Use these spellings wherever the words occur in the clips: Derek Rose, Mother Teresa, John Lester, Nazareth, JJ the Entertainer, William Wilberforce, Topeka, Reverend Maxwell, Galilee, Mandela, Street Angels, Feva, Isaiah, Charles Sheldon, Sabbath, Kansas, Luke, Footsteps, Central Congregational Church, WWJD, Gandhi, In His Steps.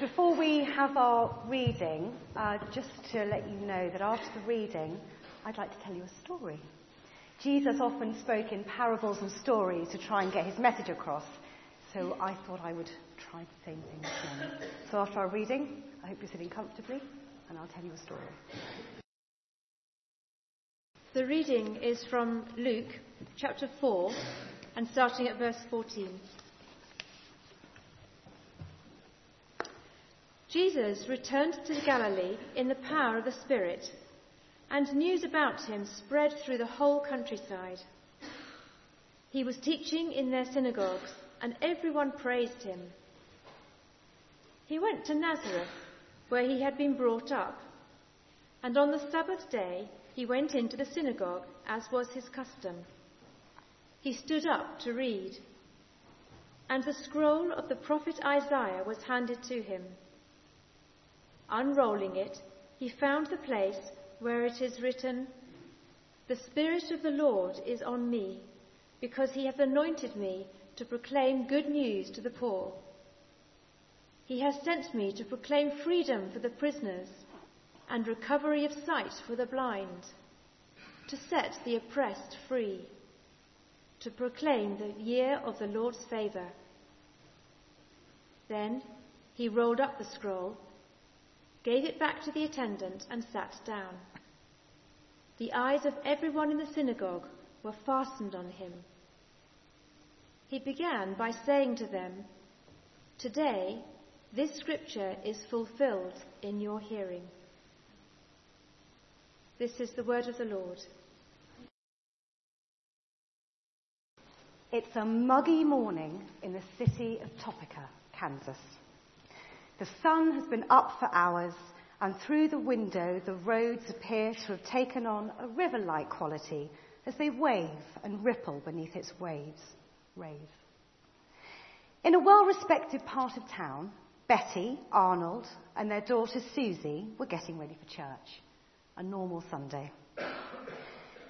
Before we have our reading, just to let you know that after the reading, I'd like to tell you a story. Jesus often spoke in parables and stories to try and get his message across, so I thought I would try the same thing again. So after our reading, I hope you're sitting comfortably, and I'll tell you a story. The reading is from Luke chapter 4, and starting at verse 14. Jesus returned to Galilee in the power of the Spirit, and news about him spread through the whole countryside. He was teaching in their synagogues, and everyone praised him. He went to Nazareth, where he had been brought up, and on the Sabbath day he went into the synagogue, as was his custom. He stood up to read, and the scroll of the prophet Isaiah was handed to him. Unrolling it, he found the place where it is written, "The Spirit of the Lord is on me, because he hath anointed me to proclaim good news to the poor. He has sent me to proclaim freedom for the prisoners, and recovery of sight for the blind, to set the oppressed free, to proclaim the year of the Lord's favour." Then he rolled up the scroll, gave it back to the attendant, and sat down. The eyes of everyone in the synagogue were fastened on him. He began by saying to them, "Today this scripture is fulfilled in your hearing." This is the word of the Lord. It's a muggy morning in the city of Topeka, Kansas. The sun has been up for hours, and through the window the roads appear to have taken on a river-like quality as they wave and ripple beneath its waves. In a well-respected part of town, Betty, Arnold, and their daughter Susie were getting ready for church, a normal Sunday.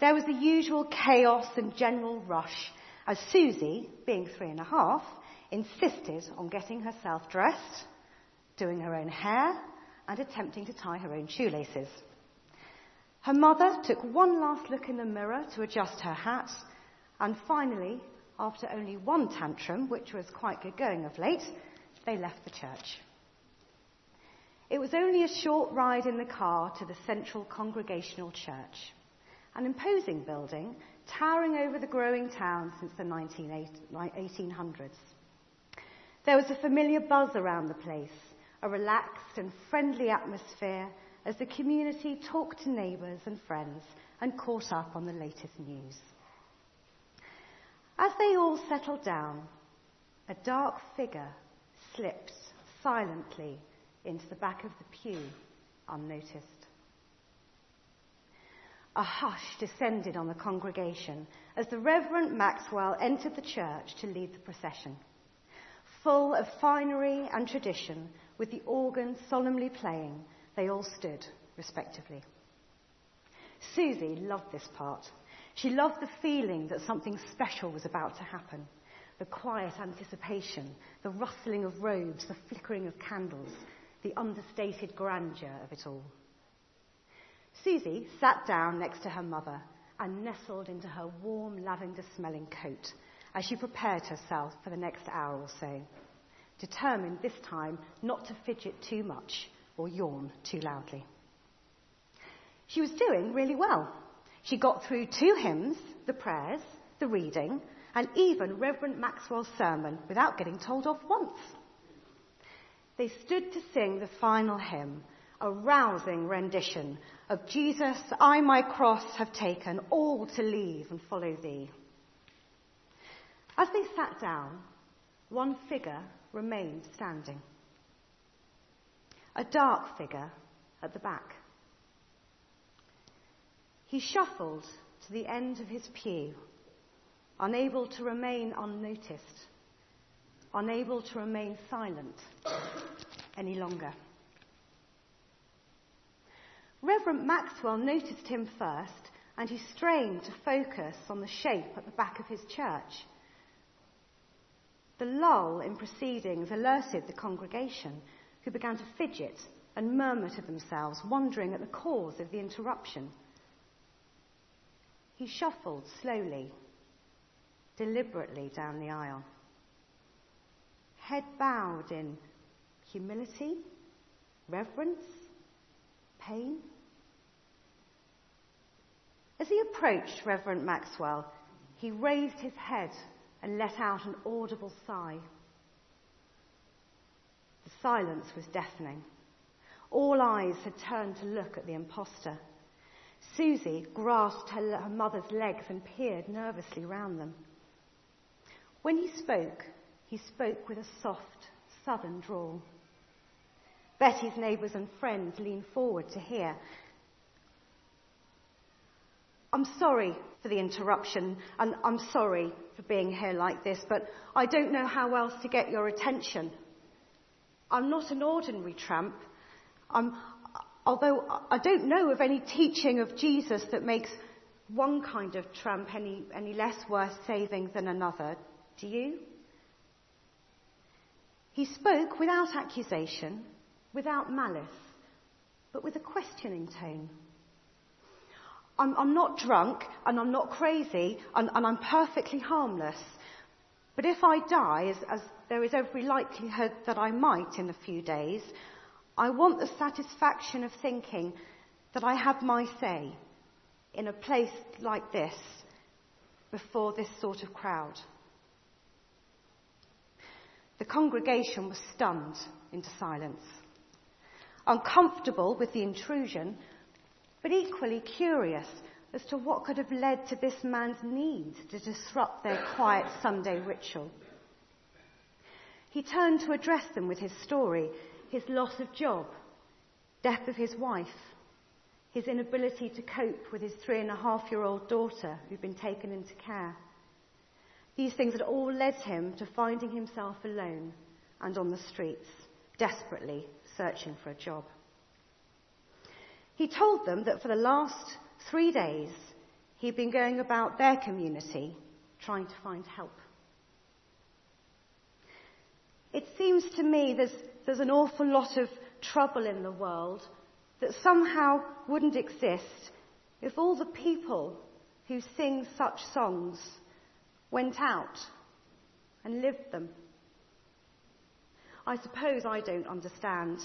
There was the usual chaos and general rush as Susie, being 3 and a half, insisted on getting herself dressed, doing her own hair, and attempting to tie her own shoelaces. Her mother took one last look in the mirror to adjust her hat, and finally, after only one tantrum, which was quite good going of late, they left the church. It was only a short ride in the car to the Central Congregational Church, an imposing building towering over the growing town since the 1800s. There was a familiar buzz around the place, a relaxed and friendly atmosphere as the community talked to neighbours and friends and caught up on the latest news. As they all settled down, a dark figure slipped silently into the back of the pew, unnoticed. A hush descended on the congregation as the Reverend Maxwell entered the church to lead the procession, full of finery and tradition. With the organ solemnly playing, they all stood, respectively. Susie loved this part. She loved the feeling that something special was about to happen. The quiet anticipation, the rustling of robes, the flickering of candles, the understated grandeur of it all. Susie sat down next to her mother and nestled into her warm lavender-smelling coat as she prepared herself for the next hour or so, determined this time not to fidget too much or yawn too loudly. She was doing really well. She got through 2 hymns, the prayers, the reading, and even Reverend Maxwell's sermon without getting told off once. They stood to sing the final hymn, a rousing rendition of "Jesus, I my cross have taken, all to leave and follow thee." As they sat down, one figure remained standing. A dark figure at the back. He shuffled to the end of his pew, unable to remain unnoticed, unable to remain silent any longer. Reverend Maxwell noticed him first, and he strained to focus on the shape at the back of his church. The lull in proceedings alerted the congregation who began to fidget and murmur to themselves, wondering at the cause of the interruption. He shuffled slowly, deliberately down the aisle, head bowed in humility, reverence, pain. As he approached Reverend Maxwell, he raised his head and let out an audible sigh. The silence was deafening. All eyes had turned to look at the imposter. Susie grasped her mother's legs and peered nervously round them. When he spoke with a soft, southern drawl. Betty's neighbours and friends leaned forward to hear. I'm sorry for the interruption, and I'm sorry for being here like this, but I don't know how else to get your attention. I'm not an ordinary tramp. Although I don't know of any teaching of Jesus that makes one kind of tramp any less worth saving than another. Do you? He spoke without accusation, without malice, but with a questioning tone. I'm not drunk, and I'm not crazy, and I'm perfectly harmless. But if I die, as there is every likelihood that I might in a few days, I want the satisfaction of thinking that I had my say in a place like this before this sort of crowd. The congregation was stunned into silence, uncomfortable with the intrusion, but equally curious as to what could have led to this man's need to disrupt their quiet Sunday ritual. He turned to address them with his story, his loss of job, death of his wife, his inability to cope with his 3.5-year-old daughter who'd been taken into care. These things had all led him to finding himself alone and on the streets, desperately searching for a job. He told them that for the last 3 days, he'd been going about their community trying to find help. It seems to me there's an awful lot of trouble in the world that somehow wouldn't exist if all the people who sing such songs went out and lived them. I suppose I don't understand.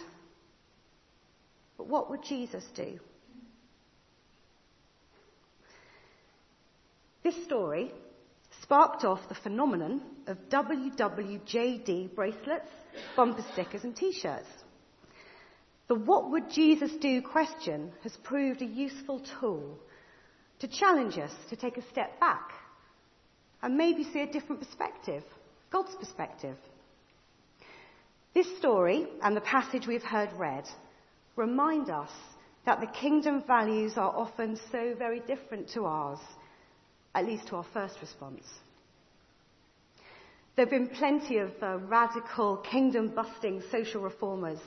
But what would Jesus do? This story sparked off the phenomenon of WWJD bracelets, bumper stickers and T-shirts. The "What would Jesus do?" question has proved a useful tool to challenge us to take a step back and maybe see a different perspective, God's perspective. This story and the passage we've heard read remind us that the kingdom values are often so very different to ours, at least to our first response. There have been plenty of radical kingdom-busting social reformers.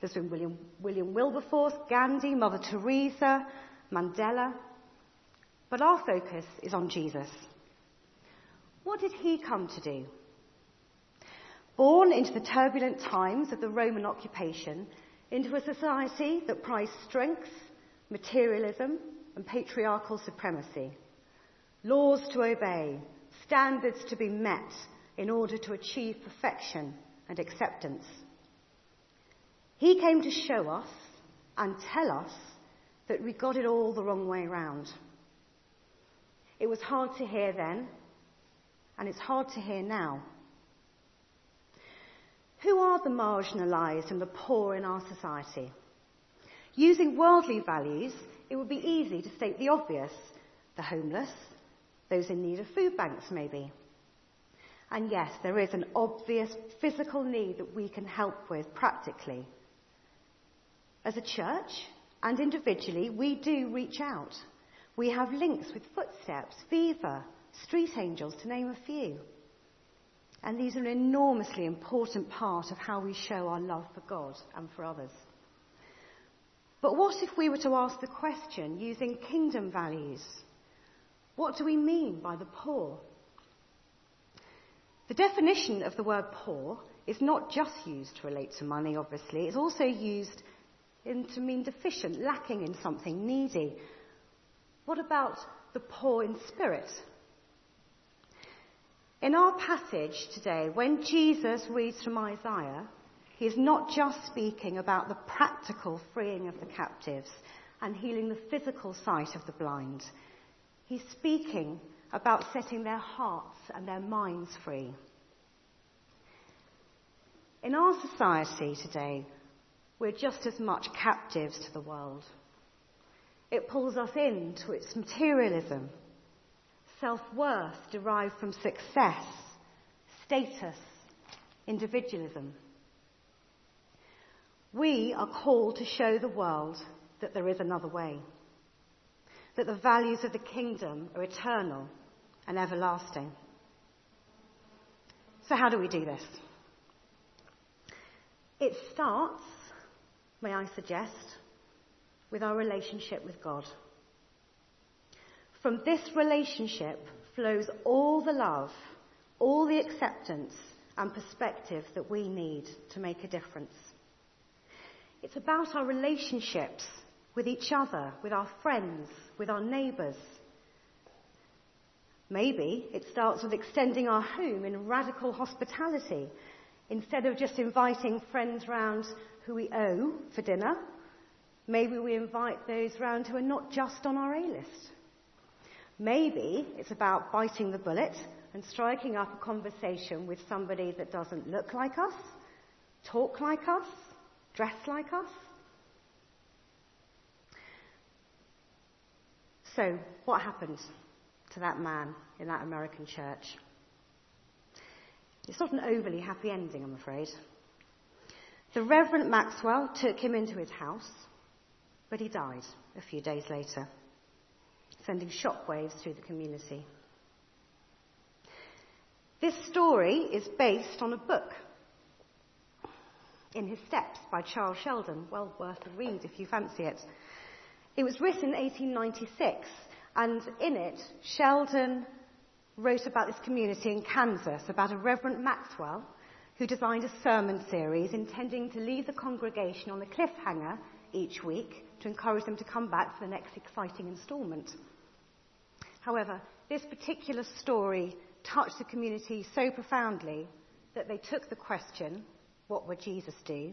There's been William Wilberforce, Gandhi, Mother Teresa, Mandela. But our focus is on Jesus. What did he come to do? Born into the turbulent times of the Roman occupation, into a society that prized strength, materialism, and patriarchal supremacy. Laws to obey, standards to be met in order to achieve perfection and acceptance. He came to show us and tell us that we got it all the wrong way round. It was hard to hear then, and it's hard to hear now. Who are the marginalised and the poor in our society? Using worldly values, it would be easy to state the obvious, the homeless, those in need of food banks, maybe. And yes, there is an obvious physical need that we can help with practically. As a church and individually, we do reach out. We have links with Footsteps, Feva, Street Angels, to name a few. And these are an enormously important part of how we show our love for God and for others. But what if we were to ask the question using kingdom values? What do we mean by the poor? The definition of the word poor It's not just used to relate to money, obviously. It's also used to mean deficient, lacking in something, needy. What about the poor in spirit? In our passage today, when Jesus reads from Isaiah, he is not just speaking about the practical freeing of the captives and healing the physical sight of the blind. He's speaking about setting their hearts and their minds free. In our society today, we're just as much captives to the world. It pulls us into its materialism, self-worth derived from success, status, individualism. We are called to show the world that there is another way, that the values of the kingdom are eternal and everlasting. So how do we do this? It starts, may I suggest, with our relationship with God. From this relationship flows all the love, all the acceptance and perspective that we need to make a difference. It's about our relationships with each other, with our friends, with our neighbours. Maybe it starts with extending our home in radical hospitality instead of just inviting friends round who we owe for dinner. Maybe we invite those round who are not just on our A-list. Maybe it's about biting the bullet and striking up a conversation with somebody that doesn't look like us, talk like us, dress like us. So, what happened to that man in that American church? It's not an overly happy ending, I'm afraid. The Reverend Maxwell took him into his house, but he died a few days later, sending shockwaves through the community. This story is based on a book, In His Steps by Charles Sheldon, well worth a read if you fancy it. It was written in 1896, and in it, Sheldon wrote about this community in Kansas, about a Reverend Maxwell who designed a sermon series intending to leave the congregation on a cliffhanger each week to encourage them to come back for the next exciting instalment. However, this particular story touched the community so profoundly that they took the question, what would Jesus do,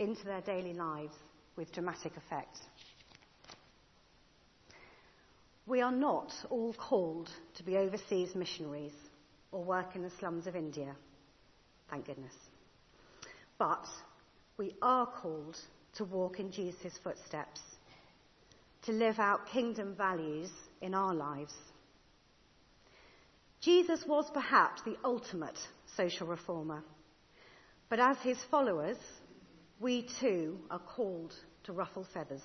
into their daily lives with dramatic effect. We are not all called to be overseas missionaries or work in the slums of India, thank goodness. But we are called to walk in Jesus' footsteps, to live out kingdom values in our lives. Jesus was perhaps the ultimate social reformer, but as his followers, we too are called to ruffle feathers.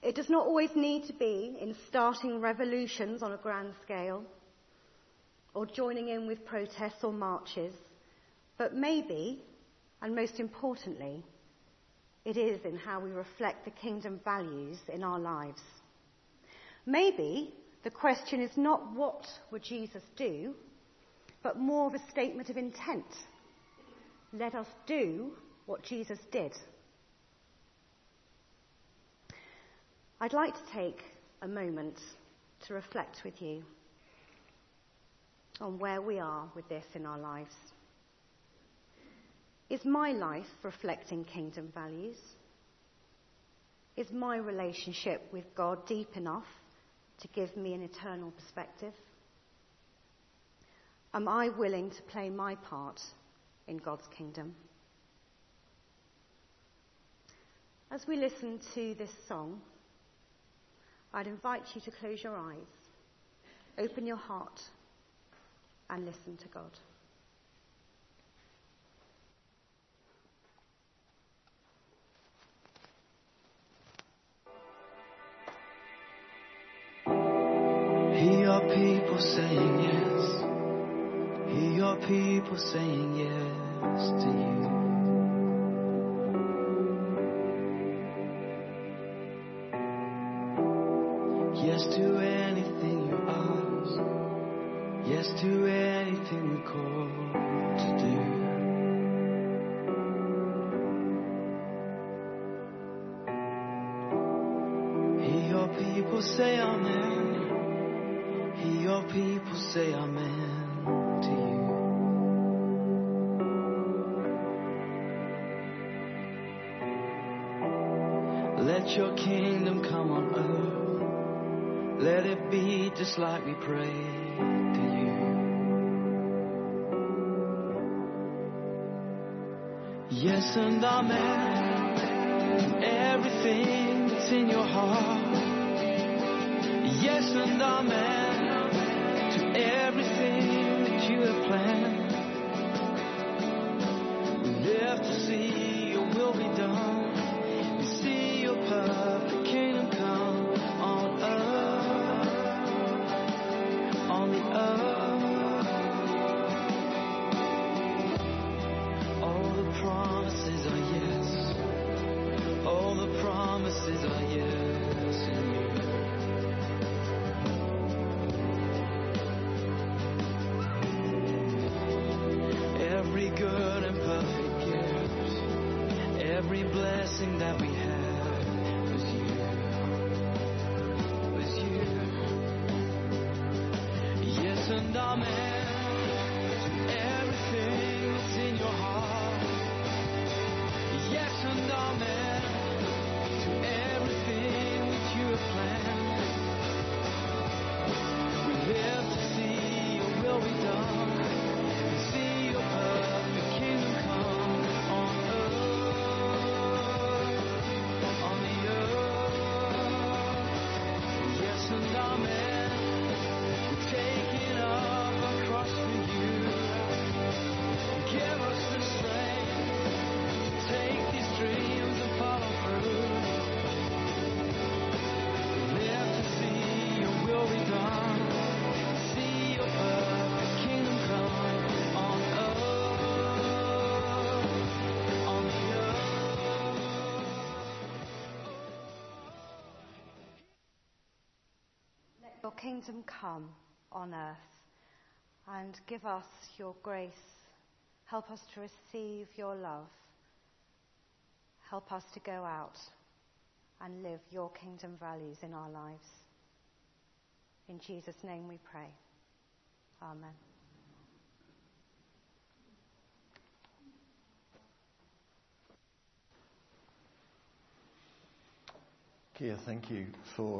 It does not always need to be in starting revolutions on a grand scale or joining in with protests or marches, but maybe, and most importantly, it is in how we reflect the kingdom values in our lives. Maybe the question is not what would Jesus do, but more of a statement of intent. Let us do what Jesus did. I'd like to take a moment to reflect with you on where we are with this in our lives. Is my life reflecting kingdom values? Is my relationship with God deep enough to give me an eternal perspective? Am I willing to play my part in God's kingdom? As we listen to this song, I'd invite you to close your eyes, open your heart, and listen to God. Hear your people saying yes. Hear your people saying yes to you. Yes to anything you ask. Yes to anything we call to do. people say amen. Hear your people say amen to you. Let your kingdom come on earth. Let it be just like we pray to you. Yes and amen. Everything that's in your heart. Yes and amen to everything that you have planned. We live to see your will be done. See your perfect kingdom come on earth, on the earth. All the promises are yes. All the promises are yes in you. Every good and perfect gift, every blessing that we have. Your kingdom come on earth, and give us your grace. Help us to receive your love. Help us to go out and live your kingdom values in our lives. In Jesus' name we pray. Amen. Kia, thank you for